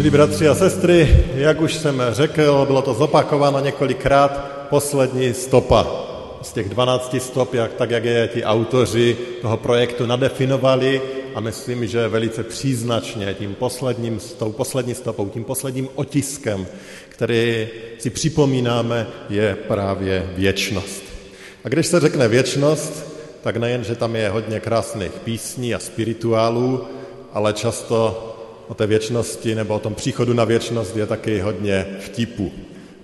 Milí bratři a sestry, jak už jsem řekl, bylo to zopakováno několikrát, poslední stopa z těch 12 stop, jak je ti autoři toho projektu nadefinovali, a myslím, že velice příznačně tou poslední stopou, tím posledním otiskem, který si připomínáme, je právě věčnost. A když se řekne věčnost, tak nejen, že tam je hodně krásných písní a spirituálů, ale často o té věčnosti nebo o tom příchodu na věčnost je taky hodně vtipu.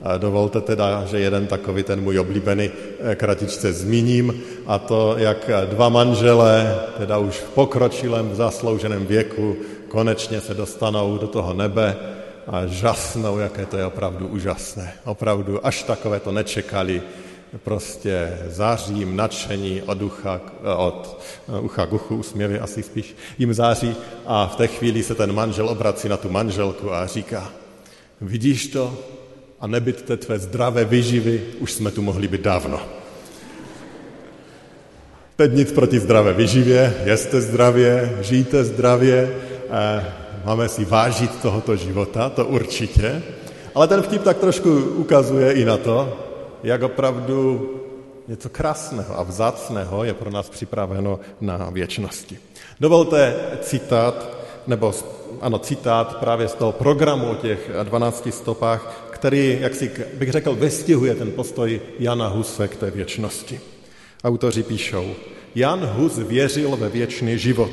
A dovolte teda, že jeden takový ten můj oblíbený kratičce zmíním, a to, jak dva manželé, teda už v pokročilém, zaslouženém věku, konečně se dostanou do toho nebe a žasnou, jaké to je opravdu úžasné. Opravdu až takové to nečekali. Prostě zářím nadšení od ucha k uchu, úsměvy asi spíš, jim září, a v té chvíli se ten manžel obrací na tu manželku a říká: vidíš to? A nebyt té tvé zdravé vyživy, už jsme tu mohli být dávno. Teď nic proti zdravé vyživě, jeste zdravě, žijte zdravě, máme si vážit tohoto života, to určitě, ale ten vtip tak trošku ukazuje i na to, jak opravdu něco krásného a vzácného je pro nás připraveno na věčnosti. Dovolte citát právě z toho programu o těch 12 stopách, který, jak si bych řekl, vystihuje ten postoj Jana Huse k té věčnosti. Autoři píšou: Jan Hus věřil ve věčný život,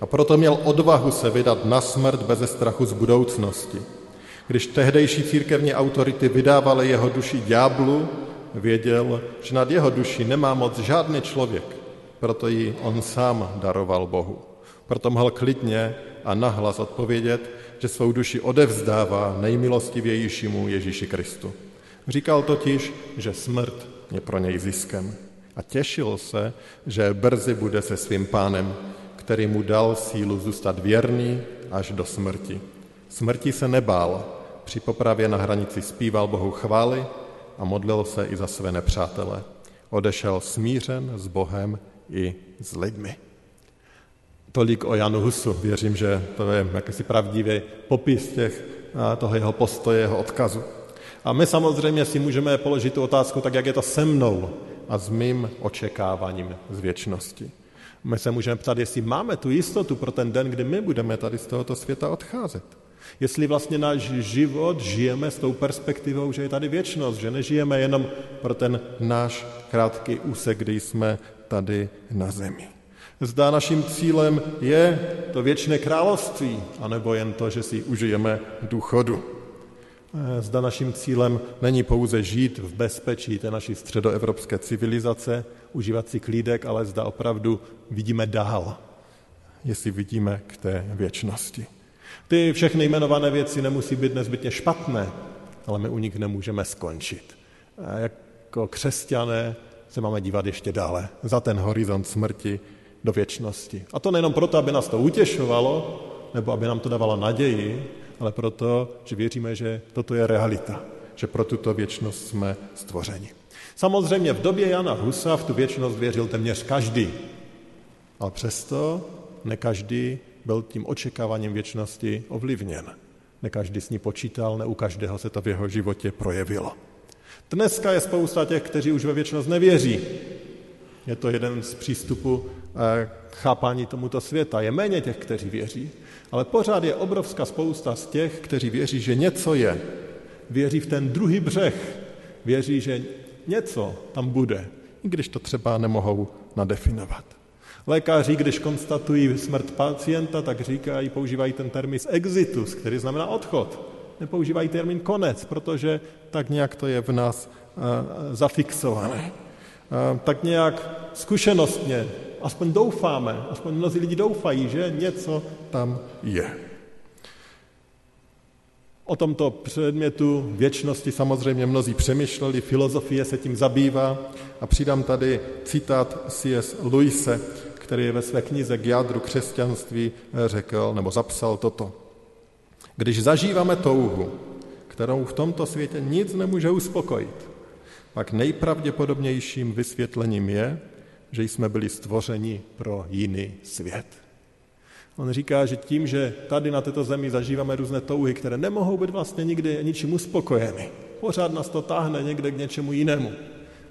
a proto měl odvahu se vydat na smrt beze strachu z budoucnosti. Když tehdejší církevní autority vydávaly jeho duši ďáblu, věděl, že nad jeho duši nemá moc žádný člověk, proto ji on sám daroval Bohu. Proto mohl klidně a nahlas odpovědět, že svou duši odevzdává nejmilostivějšímu Ježíši Kristu. Říkal totiž, že smrt je pro něj ziskem, a těšil se, že brzy bude se svým pánem, který mu dal sílu zůstat věrný až do smrti. Smrti se nebál, při popravě na hranici zpíval Bohu chvály a modlil se i za své nepřátele. Odešel smířen s Bohem i s lidmi. Tolik o Janu Husu. Věřím, že to je jakýsi pravdivý popis toho jeho postoje, jeho odkazu. A my samozřejmě si můžeme položit tu otázku, tak jak je to se mnou a s mým očekáváním z věčnosti. My se můžeme ptát, jestli máme tu jistotu pro ten den, kdy my budeme tady z tohoto světa odcházet. Jestli vlastně náš život žijeme s tou perspektivou, že je tady věčnost, že nežijeme jenom pro ten náš krátký úsek, kdy jsme tady na zemi. Zdá naším cílem je to věčné království, anebo jen to, že si užijeme důchodu. Zdá naším cílem není pouze žít v bezpečí té naší středoevropské civilizace, užívat si klídek, ale zda opravdu vidíme dál, jestli vidíme k té věčnosti. Ty všechny jmenované věci nemusí být nezbytně špatné, ale my u nich nemůžeme skončit. A jako křesťané se máme dívat ještě dále, za ten horizont smrti do věčnosti. A to nejenom proto, aby nás to utěšovalo, nebo aby nám to dávalo naději, ale proto, že věříme, že toto je realita, že pro tuto věčnost jsme stvořeni. Samozřejmě v době Jana Husa v tu věčnost věřil téměř každý, ale přesto ne každý byl tím očekáváním věčnosti ovlivněn. Ne každý s ní počítal, ne u každého se to v jeho životě projevilo. Dneska je spousta těch, kteří už ve věčnost nevěří. Je to jeden z přístupů k chápání tomuto světa. Je méně těch, kteří věří, ale pořád je obrovská spousta z těch, kteří věří, že něco je. Věří v ten druhý břeh. Věří, že něco tam bude, i když to třeba nemohou nadefinovat. Lékaři, když konstatují smrt pacienta, tak říkají, používají ten termín exitus, který znamená odchod. Nepoužívají termín konec, protože tak nějak to je v nás zafixované. Tak nějak zkušenostně, aspoň doufáme, aspoň mnozí lidi doufají, že něco tam je. O tomto předmětu věčnosti samozřejmě mnozí přemýšleli, filozofie se tím zabývá a přidám tady citát C.S. Lewise, který ve své knize K jádru křesťanství řekl nebo zapsal toto. Když zažíváme touhu, kterou v tomto světě nic nemůže uspokojit, pak nejpravděpodobnějším vysvětlením je, že jsme byli stvořeni pro jiný svět. On říká, že tím, že tady na této zemi zažíváme různé touhy, které nemohou být vlastně nikdy ničím uspokojeny. Pořád nás to táhne někde k něčemu jinému.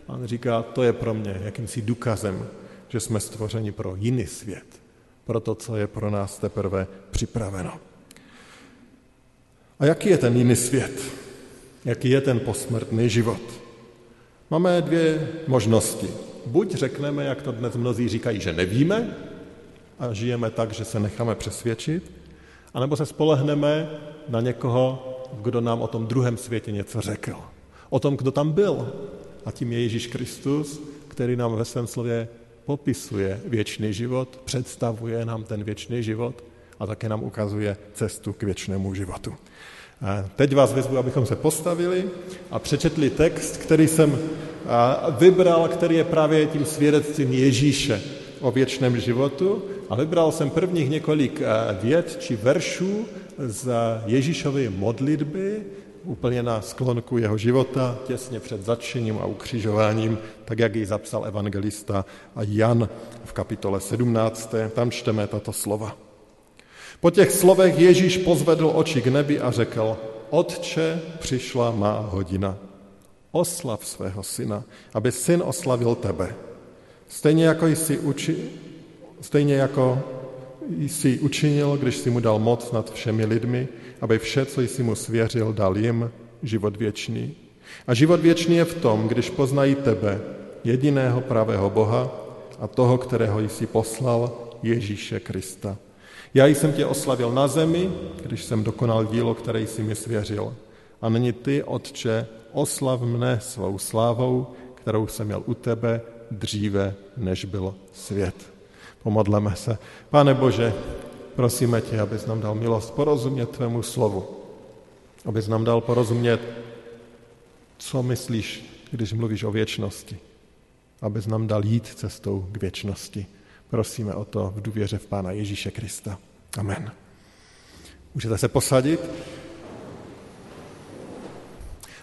On říká, to je pro mě jakýmsi důkazem, že jsme stvořeni pro jiný svět, pro to, co je pro nás teprve připraveno. A jaký je ten jiný svět? Jaký je ten posmrtný život? Máme dvě možnosti. Buď řekneme, jak to dnes mnozí říkají, že nevíme, a žijeme tak, že se necháme přesvědčit, anebo se spolehneme na někoho, kdo nám o tom druhém světě něco řekl. O tom, kdo tam byl. A tím je Ježíš Kristus, který nám ve svém slově popisuje věčný život, představuje nám ten věčný život a také nám ukazuje cestu k věčnému životu. A teď vás vyzvu, abychom se postavili a přečetli text, který jsem vybral, který je právě tím svědectvím Ježíše o věčném životu a vybral jsem prvních několik vět či veršů z Ježíšovy modlitby úplně na sklonku jeho života, těsně před zatčením a ukřižováním, tak jak ji zapsal evangelista Jan v kapitole 17. Tam čteme tato slova. Po těch slovech Ježíš pozvedl oči k nebi a řekl: Otče, přišla má hodina. Oslav svého syna, aby syn oslavil tebe. Stejně jako jsi učinil, když jsi mu dal moc nad všemi lidmi, aby vše, co jsi mu svěřil, dal jim život věčný. A život věčný je v tom, když poznají tebe, jediného pravého Boha a toho, kterého jsi poslal, Ježíše Krista. Já jsem tě oslavil na zemi, když jsem dokonal dílo, které jsi mi svěřil. A nyní ty, Otče, oslav mne svou slávou, kterou jsem měl u tebe, dříve, než byl svět. Pomodleme se. Pane Bože, prosíme tě, abys nám dal milost porozumět tvému slovu. Abys nám dal porozumět, co myslíš, když mluvíš o věčnosti. Abys nám dal jít cestou k věčnosti. Prosíme o to v důvěře v Pána Ježíše Krista. Amen. Můžete se posadit?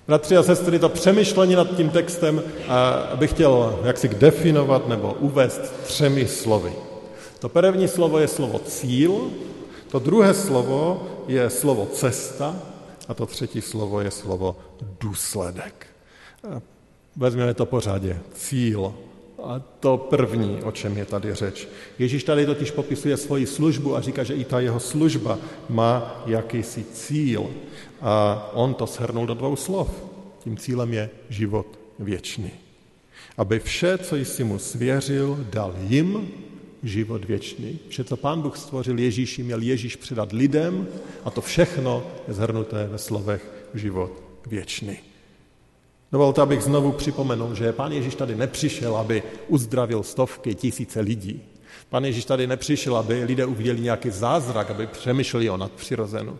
Bratři a sestry, to přemýšlení nad tím textem bych chtěl jaksi definovat nebo uvést 3 slovy. To první slovo je slovo cíl, to druhé slovo je slovo cesta a to třetí slovo je slovo důsledek. Vezměme to pořadě. Cíl. A to první, o čem je tady řeč. Ježíš tady totiž popisuje svoji službu a říká, že i ta jeho služba má jakýsi cíl. A on to shrnul do 2 slov. Tím cílem je život věčný. Aby vše, co jsi mu svěřil, dal jim život věčný. Vše, co Pán Bůh stvořil Ježíši, měl Ježíš předat lidem a to všechno je shrnuté ve slovech život věčný. Dovolte, abych znovu připomenul, že Pán Ježíš tady nepřišel, aby uzdravil stovky, tisíce lidí. Pán Ježíš tady nepřišel, aby lidé uviděli nějaký zázrak, aby přemýšleli o nadpřirozenu.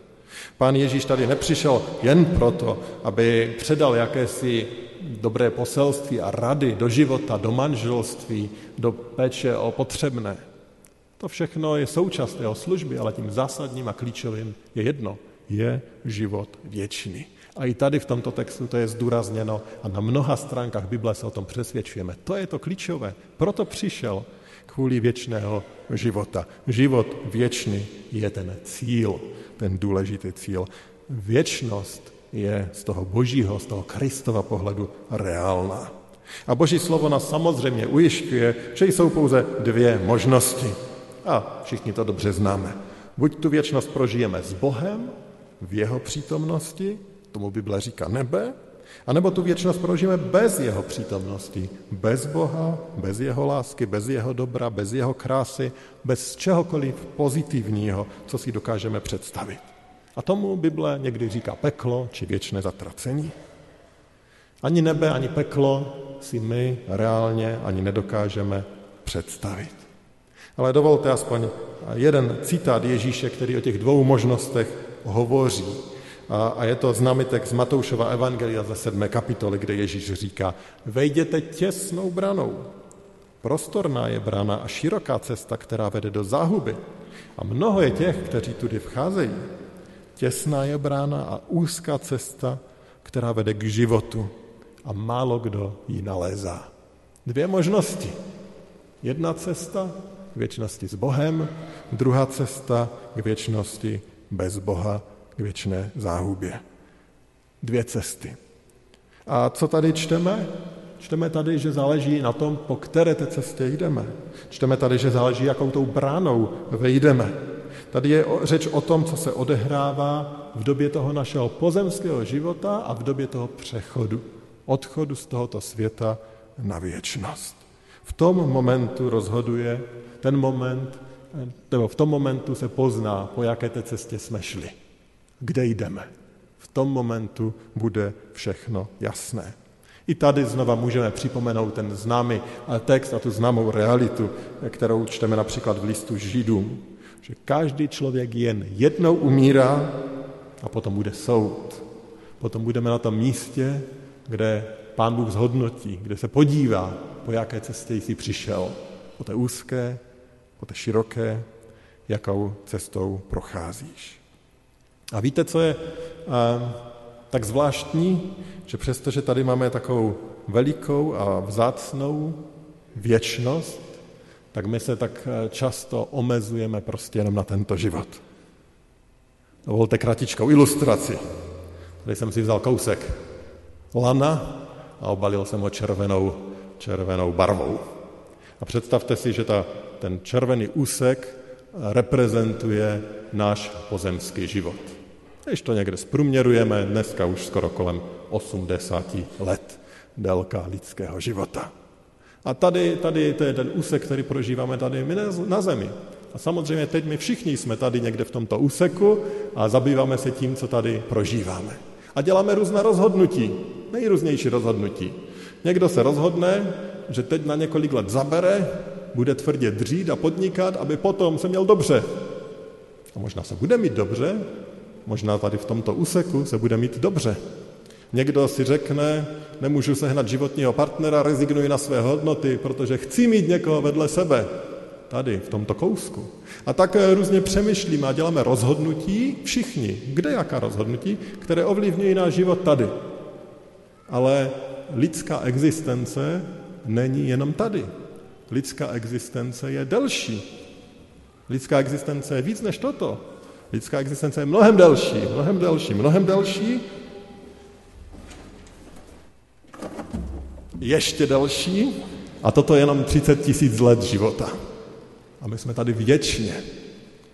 Pán Ježíš tady nepřišel jen proto, aby předal jakési dobré poselství a rady do života, do manželství, do péče o potřebné. To všechno je součást jeho služby, ale tím zásadním a klíčovým je jedno, je život věčný. A i tady v tomto textu to je zdůrazněno a na mnoha stránkách Bible se o tom přesvědčujeme. To je to klíčové. Proto přišel kvůli věčného života. Život věčný je ten cíl, ten důležitý cíl. Věčnost je z toho božího, z toho Kristova pohledu reálná. A boží slovo nás samozřejmě ujišťuje, že jsou pouze 2 možnosti. A všichni to dobře známe. Buď tu věčnost prožijeme s Bohem, v jeho přítomnosti, tomu Bible říká nebe, anebo tu věčnost prožijeme bez jeho přítomnosti, bez Boha, bez jeho lásky, bez jeho dobra, bez jeho krásy, bez čehokoliv pozitivního, co si dokážeme představit. A tomu Bible někdy říká peklo či věčné zatracení. Ani nebe, ani peklo si my reálně ani nedokážeme představit. Ale dovolte aspoň jeden citát Ježíše, který o těch 2 možnostech hovoří. A je to znamitek z Matoušova Evangelia ze 7. kapitoly, kde Ježíš říká: vejděte těsnou branou. Prostorná je brana a široká cesta, která vede do záhuby. A mnoho je těch, kteří tudy vcházejí. Těsná je brána a úzká cesta, která vede k životu. A málo kdo ji nalézá. Dvě možnosti. Jedna cesta k věčnosti s Bohem, druhá cesta k věčnosti bez Boha, k věčné záhubě. Dvě cesty. A co tady čteme? Čteme tady, že záleží na tom, po které té cestě jdeme. Čteme tady, že záleží, jakou tou bránou vejdeme. Tady je řeč o tom, co se odehrává v době toho našeho pozemského života a v době toho přechodu, odchodu z tohoto světa na věčnost. V tom momentu rozhoduje ten moment, nebo v tom momentu se pozná, po jaké té cestě jsme šli, kde jdeme. V tom momentu bude všechno jasné. I tady znova můžeme připomenout ten známý text a tu známou realitu, kterou čteme například v listu Židům, že každý člověk jen jednou umírá a potom bude soud. Potom budeme na tom místě, kde Pán Bůh zhodnotí, kde se podívá, po jaké cestě jsi přišel. Po té úzké, po té široké, jakou cestou procházíš. A víte, co je tak zvláštní, že přestože tady máme takovou velikou a vzácnou věčnost, tak my se tak často omezujeme prostě jenom na tento život. Dovolte kratičkou ilustraci. Tady jsem si vzal kousek lana a obalil jsem ho červenou barvou. A představte si, že ten červený úsek reprezentuje náš pozemský život. Když to někde zprůměrujeme, dneska už skoro kolem 80 let délka lidského života. A tady to je ten úsek, který prožíváme tady my na zemi. A samozřejmě teď my všichni jsme tady někde v tomto úseku a zabýváme se tím, co tady prožíváme. A děláme různá rozhodnutí, nejrůznější rozhodnutí. Někdo se rozhodne, že teď na několik let zabere, bude tvrdě dřít a podnikat, aby potom se měl dobře. A možná se bude mít dobře, možná tady v tomto úseku se bude mít dobře. Někdo si řekne, nemůžu sehnat životního partnera, rezignuji na své hodnoty, protože chci mít někoho vedle sebe, tady, v tomto kousku. A tak různě přemýšlíme a děláme rozhodnutí, všichni, kde jaká rozhodnutí, které ovlivňují náš život tady. Ale lidská existence není jenom tady. Lidská existence je delší. Lidská existence je víc než toto. Lidská existence je mnohem delší. Ještě delší. A toto je jenom 30 000 let života. A my jsme tady věčně.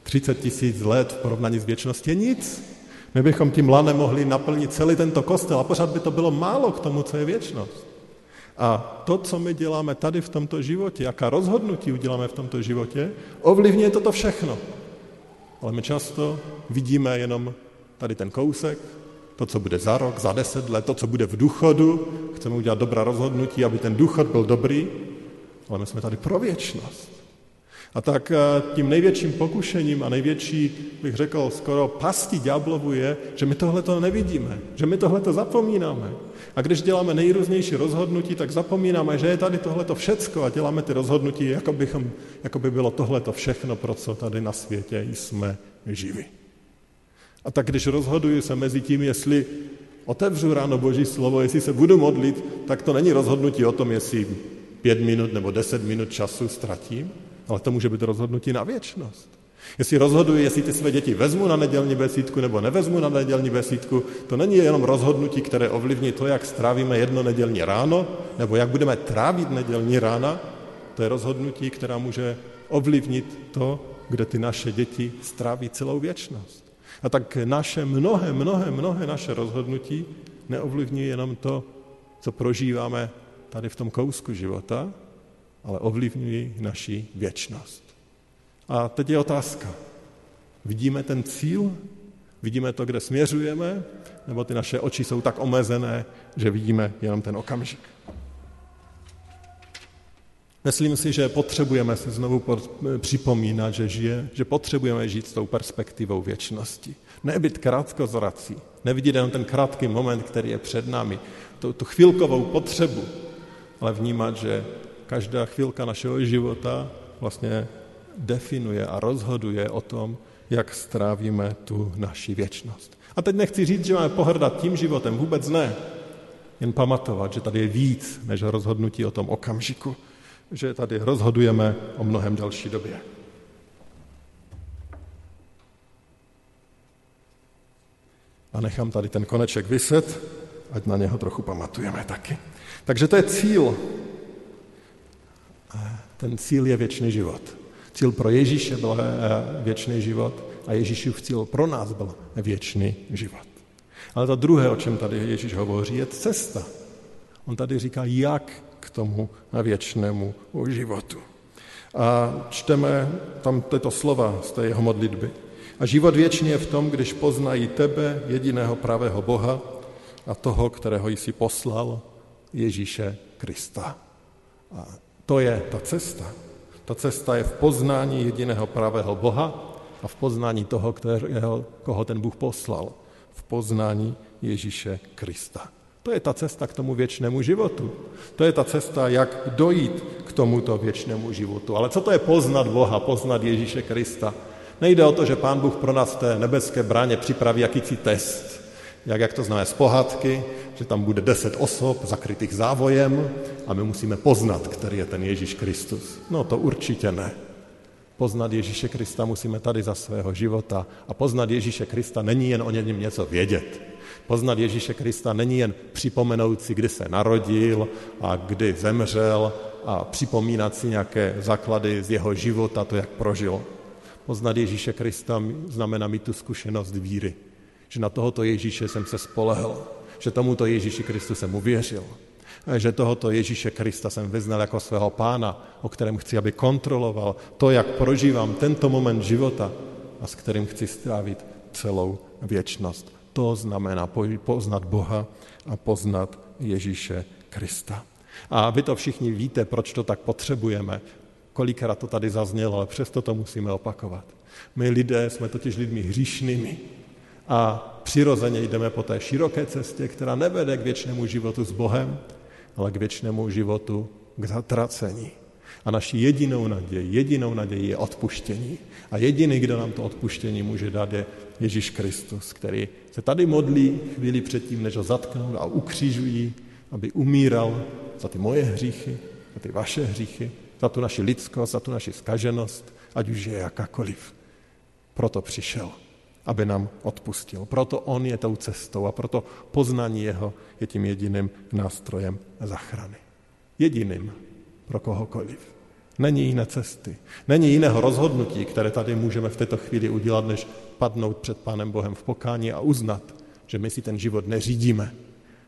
30 000 let v porovnání s věčností je nic. My bychom tím lanem mohli naplnit celý tento kostel a pořád by to bylo málo k tomu, co je věčnost. A to, co my děláme tady v tomto životě, jaká rozhodnutí uděláme v tomto životě, ovlivňuje toto všechno. Ale my často vidíme jenom tady ten kousek, to, co bude za rok, za 10 let, to, co bude v důchodu. Chceme udělat dobrá rozhodnutí, aby ten důchod byl dobrý, ale my jsme tady pro věčnost. A tak tím největším pokušením a největší, bych řekl, skoro pastí ďáblovu je, že my tohleto nevidíme, že my tohleto zapomínáme. A když děláme nejrůznější rozhodnutí, tak zapomínáme, že je tady tohleto všecko a děláme ty rozhodnutí, jako by bylo tohleto všechno, pro co tady na světě jsme živi. A tak když rozhoduju se mezi tím, jestli otevřu ráno Boží slovo, jestli se budu modlit, tak to není rozhodnutí o tom, jestli 5 minut nebo 10 minut času ztratím, ale to může být rozhodnutí na věčnost. Jestli rozhoduji, jestli ty své děti vezmu na nedělní besídku nebo nevezmu na nedělní besídku, to není jenom rozhodnutí, které ovlivní to, jak strávíme jedno nedělní ráno, nebo jak budeme trávit nedělní rána, to je rozhodnutí, která může ovlivnit to, kde ty naše děti stráví celou věčnost. A tak naše mnohé naše rozhodnutí neovlivní jenom to, co prožíváme tady v tom kousku života, ale ovlivňují naši věčnost. A teď je otázka. Vidíme ten cíl? Vidíme to, kde směřujeme? Nebo ty naše oči jsou tak omezené, že vidíme jenom ten okamžik? Myslím si, že potřebujeme si znovu připomínat, že potřebujeme žít s tou perspektivou věčnosti. Nebyt krátkozrací, nevidět jenom ten krátký moment, který je před námi, tu chvilkovou potřebu, ale vnímat, že každá chvilka našeho života vlastně definuje a rozhoduje o tom, jak strávíme tu naši věčnost. A teď nechci říct, že máme pohrdat tím životem, vůbec ne. Jen pamatovat, že tady je víc než rozhodnutí o tom okamžiku, že tady rozhodujeme o mnohem další době. A nechám tady ten koneček viset, ať na něho trochu pamatujeme taky. Takže to je cíl. Ten cíl je věčný život. Cíl pro Ježíše byl věčný život a Ježíšův cíl pro nás byl věčný život. Ale to druhé, o čem tady Ježíš hovoří, je cesta. On tady říká, jak k tomu věčnému životu. A čteme tam tyto slova z té jeho modlitby. A život věčný je v tom, když poznají tebe, jediného pravého Boha a toho, kterého jsi poslal, Ježíše Krista. A to je ta cesta. Ta cesta je v poznání jediného pravého Boha a v poznání toho, koho ten Bůh poslal. V poznání Ježíše Krista. To je ta cesta k tomu věčnému životu. To je ta cesta, jak dojít k tomuto věčnému životu. Ale co to je poznat Boha, poznat Ježíše Krista? Nejde o to, že Pán Bůh pro nás v té nebeské bráně připraví jakýsi test. Jak to známe z pohádky, že tam bude 10 osob zakrytých závojem a my musíme poznat, který je ten Ježíš Kristus. No to určitě ne. Poznat Ježíše Krista musíme tady za svého života. A poznat Ježíše Krista není jen o něm něco vědět. Poznat Ježíše Krista není jen připomenout si, kdy se narodil a kdy zemřel a připomínat si nějaké základy z jeho života, to, jak prožil. Poznat Ježíše Krista znamená mít tu zkušenost víry, že na tohoto Ježíše jsem se spolehl, že tomuto Ježíši Kristu jsem uvěřil, že tohoto Ježíše Krista jsem vyznal jako svého pána, o kterém chci, aby kontroloval to, jak prožívám tento moment života a s kterým chci strávit celou věčnost. To znamená poznat Boha a poznat Ježíše Krista. A vy to všichni víte, proč to tak potřebujeme. Kolikrát to tady zaznělo, ale přesto to musíme opakovat. My lidé jsme totiž lidmi hříšnými a přirozeně jdeme po té široké cestě, která nevede k věčnému životu s Bohem, ale k věčnému životu k zatracení. A naší jedinou naději je odpuštění. A jediný, kdo nám to odpuštění může dát, je Ježíš Kristus, který se tady modlí chvíli předtím, než ho zatknou a ukřižují, aby umíral za ty moje hříchy, za ty vaše hříchy, za tu naši lidskost, za tu naši zkaženost, ať už je jakákoliv. Proto přišel, aby nám odpustil. Proto on je tou cestou a proto poznání jeho je tím jediným nástrojem záchrany. Jediným pro kohokoliv. Není jiné cesty, není jiného rozhodnutí, které tady můžeme v této chvíli udělat, než padnout před Pánem Bohem v pokání a uznat, že my si ten život neřídíme,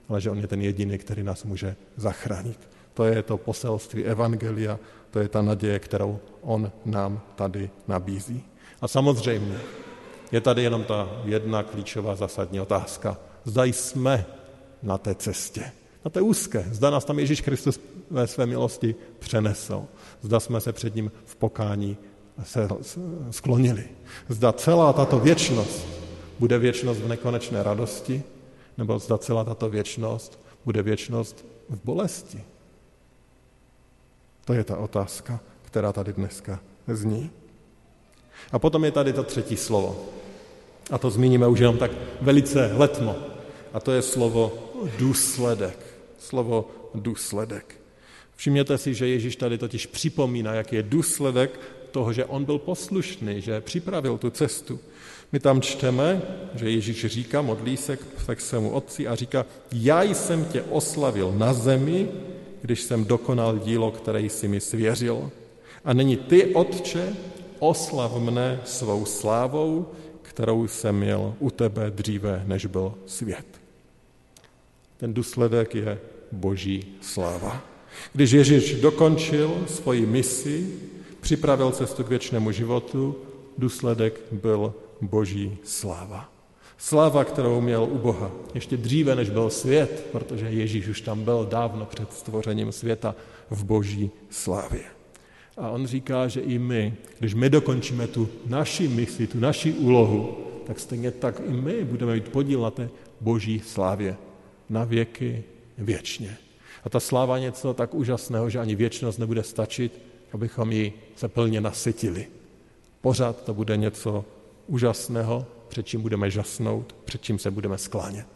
ale že on je ten jediný, který nás může zachránit. To je to poselství Evangelia, to je ta naděje, kterou on nám tady nabízí. A samozřejmě je tady jenom ta jedna klíčová zásadní otázka. Zda jsme na té cestě, na té úzké, zda nás tam Ježíš Kristus ve své milosti přenesl, zda jsme se před ním v pokání sklonili. Zda celá tato věčnost bude věčnost v nekonečné radosti, nebo zda celá tato věčnost bude věčnost v bolesti. To je ta otázka, která tady dneska zní. A potom je tady to třetí slovo. A to zmíníme už jenom tak velice letmo. A to je slovo důsledek. Slovo důsledek. Všimněte si, že Ježíš tady totiž připomíná, jaký je důsledek toho, že on byl poslušný, že připravil tu cestu. My tam čteme, že Ježíš říká, modlí se k svému otci a říká, já jsem tě oslavil na zemi, když jsem dokonal dílo, které jsi mi svěřil. A nyní ty, Otče, oslav mne svou slávou, kterou jsem měl u tebe dříve, než byl svět. Ten důsledek je Boží sláva. Když Ježíš dokončil svoji misi, připravil cestu k věčnému životu, důsledek byl Boží sláva. Sláva, kterou měl u Boha, ještě dříve, než byl svět, protože Ježíš už tam byl dávno před stvořením světa v Boží slávě. A on říká, že i my, když my dokončíme tu naši misi, tu naši úlohu, tak stejně tak i my budeme být podíl na té boží slávě na věky věčně. A ta sláva je něco tak úžasného, že ani věčnost nebude stačit, abychom ji se plně nasytili. Pořád to bude něco úžasného, před čím budeme žasnout, před čím se budeme sklánět.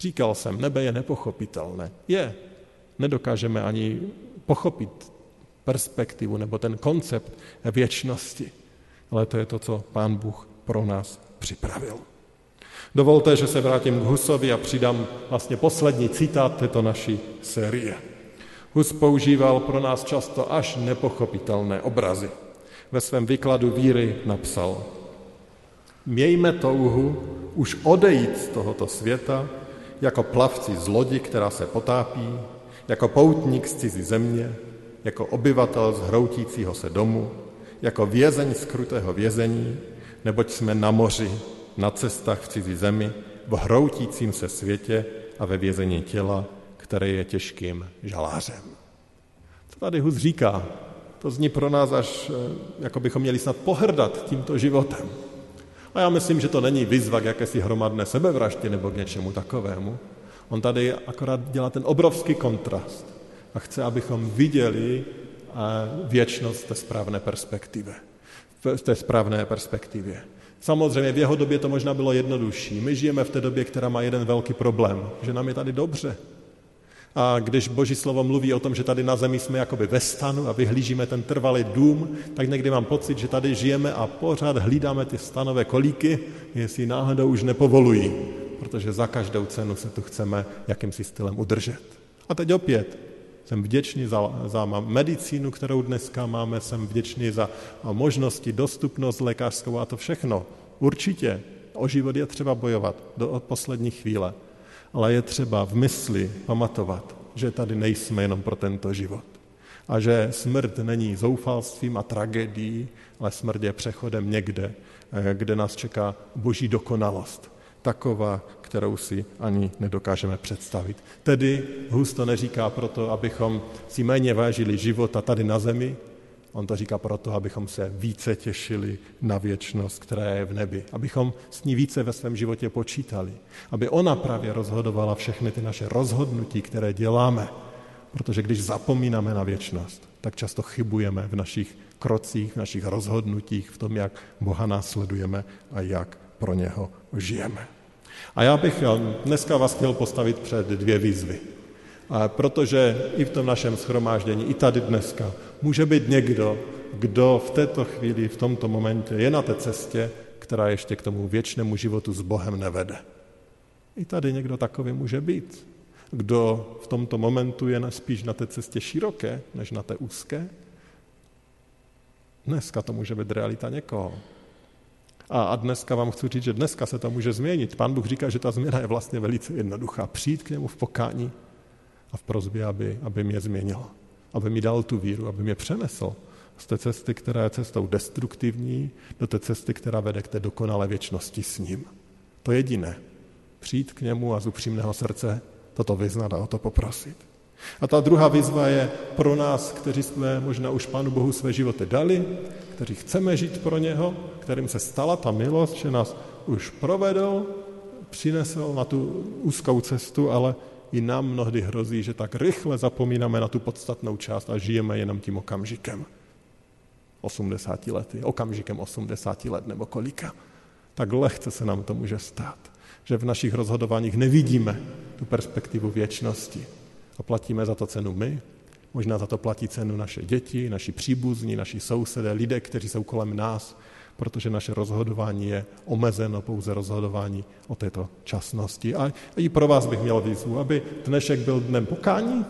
Říkal jsem, nebe je nepochopitelné. Je, nedokážeme ani pochopit perspektivu nebo ten koncept věčnosti. Ale to je to, co Pán Bůh pro nás připravil. Dovolte, že se vrátím k Husovi a přidám vlastně poslední citát této naší série. Hus používal pro nás často až nepochopitelné obrazy. Ve svém výkladu víry napsal: Mějme touhu už odejít z tohoto světa jako plavci z lodi, která se potápí, jako poutník z cizí země, jako obyvatel z hroutícího se domu, jako vězeň z krutého vězení, neboť jsme na moři, na cestách v cizí zemi, v hroutícím se světě a ve vězení těla, které je těžkým žalářem. Co tady Hus říká? To zní pro nás až, jako bychom měli snad pohrdat tímto životem. A já myslím, že to není výzva k jakési hromadné sebevraždě nebo k něčemu takovému. On tady akorát dělá ten obrovský kontrast a chce, abychom viděli věčnost v té správné perspektivě. Samozřejmě v jeho době to možná bylo jednodušší. My žijeme v té době, která má jeden velký problém, že nám je tady dobře. A když Boží slovo mluví o tom, že tady na zemi jsme jakoby ve stanu a vyhlížíme ten trvalý dům, tak někdy mám pocit, že tady žijeme a pořád hlídáme ty stanové kolíky, jestli náhodou už nepovolují, protože za každou cenu se tu chceme jakýmsi stylem udržet. A teď opět, jsem vděčný za medicínu, kterou dneska máme, jsem vděčný za možnosti, dostupnost lékařskou a to všechno. Určitě o život je třeba bojovat do poslední chvíle, ale je třeba v mysli pamatovat, že tady nejsme jenom pro tento život a že smrt není zoufalstvím a tragédií, ale smrt je přechodem někde, kde nás čeká boží dokonalost. Taková, kterou si ani nedokážeme představit. Tedy Hus to neříká proto, abychom si méně vážili života tady na zemi, on to říká proto, abychom se více těšili na věčnost, která je v nebi, abychom s ní více ve svém životě počítali, aby ona právě rozhodovala všechny ty naše rozhodnutí, které děláme, protože když zapomínáme na věčnost, tak často chybujeme v našich krocích, v našich rozhodnutích, v tom, jak Boha následujeme a jak pro něho žijeme. A já bych dneska vás chtěl postavit před dvě výzvy, protože i v tom našem shromáždění, i tady dneska, může být někdo, kdo v této chvíli, v tomto momentě je na té cestě, která ještě k tomu věčnému životu s Bohem nevede. I tady někdo takový může být, kdo v tomto momentu je spíš na té cestě široké, než na té úzké. Dneska to může být realita někoho. A dneska vám chci říct, že dneska se to může změnit. Pán Bůh říká, že ta změna je vlastně velice jednoduchá. Přijít k němu v pokání a v prosbě, aby mě změnil. Aby mi dal tu víru, aby mě přenesl z té cesty, která je cestou destruktivní, do té cesty, která vede k té dokonalé věčnosti s ním. To jediné. Přijít k němu a z upřímného srdce toto vyznat a o to poprosit. A ta druhá výzva je pro nás, kteří jsme možná už Pánu Bohu své životy dali, kteří chceme žít pro něho, kterým se stala ta milost, že nás už provedl, přinesl na tu úzkou cestu, ale i nám mnohdy hrozí, že tak rychle zapomínáme na tu podstatnou část a žijeme jenom tím okamžikem 80 lety, okamžikem 80 let nebo kolika. Tak lehce se nám to může stát, že v našich rozhodováních nevidíme tu perspektivu věčnosti. A platíme za to cenu my, možná za to platí cenu naše děti, naši příbuzní, naši sousedé, lidé, kteří jsou kolem nás, protože naše rozhodování je omezeno pouze rozhodování o této časnosti. A i pro vás bych měl výzvu, aby dnešek byl dnem pokání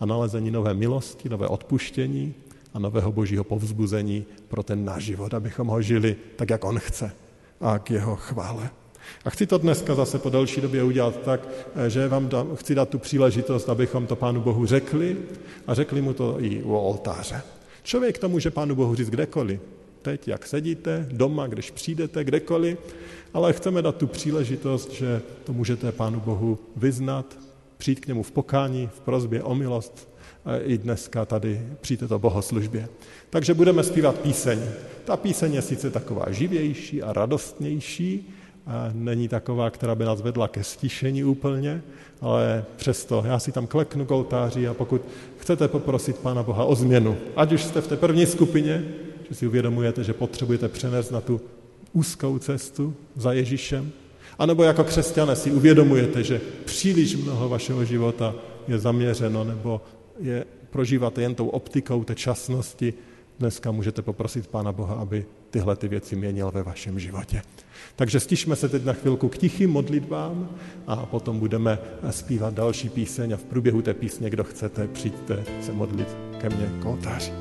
a nalezení nové milosti, nové odpuštění a nového božího povzbuzení pro ten náš život, abychom ho žili tak, jak on chce a k jeho chvále. A chci to dneska zase po delší době udělat tak, že vám chci dát tu příležitost, abychom to Pánu Bohu řekli a řekli mu to i u oltáře. Člověk to může Pánu Bohu říct kdekoliv. Teď, jak sedíte, doma, když přijdete, kdekoliv, ale chceme dát tu příležitost, že to můžete Pánu Bohu vyznat, přijít k němu v pokání, v prosbě o milost i dneska tady při této bohoslužbě. Takže budeme zpívat píseň. Ta píseň je sice taková živější a radostnější, není taková, která by nás vedla ke stišení úplně, ale přesto já si tam kleknu k oltáři a pokud chcete poprosit Pána Boha o změnu, ať už jste v té první skupině, že si uvědomujete, že potřebujete přenést na tu úzkou cestu za Ježíšem, anebo jako křesťané si uvědomujete, že příliš mnoho vašeho života je zaměřeno nebo je prožíváte jen tou optikou té časnosti, dneska můžete poprosit Pána Boha, aby tyhle ty věci měnil ve vašem životě. Takže stišme se teď na chvilku k tichým modlitbám a potom budeme zpívat další píseň a v průběhu té písně, kdo chcete, přijďte se modlit ke mně k oltáři.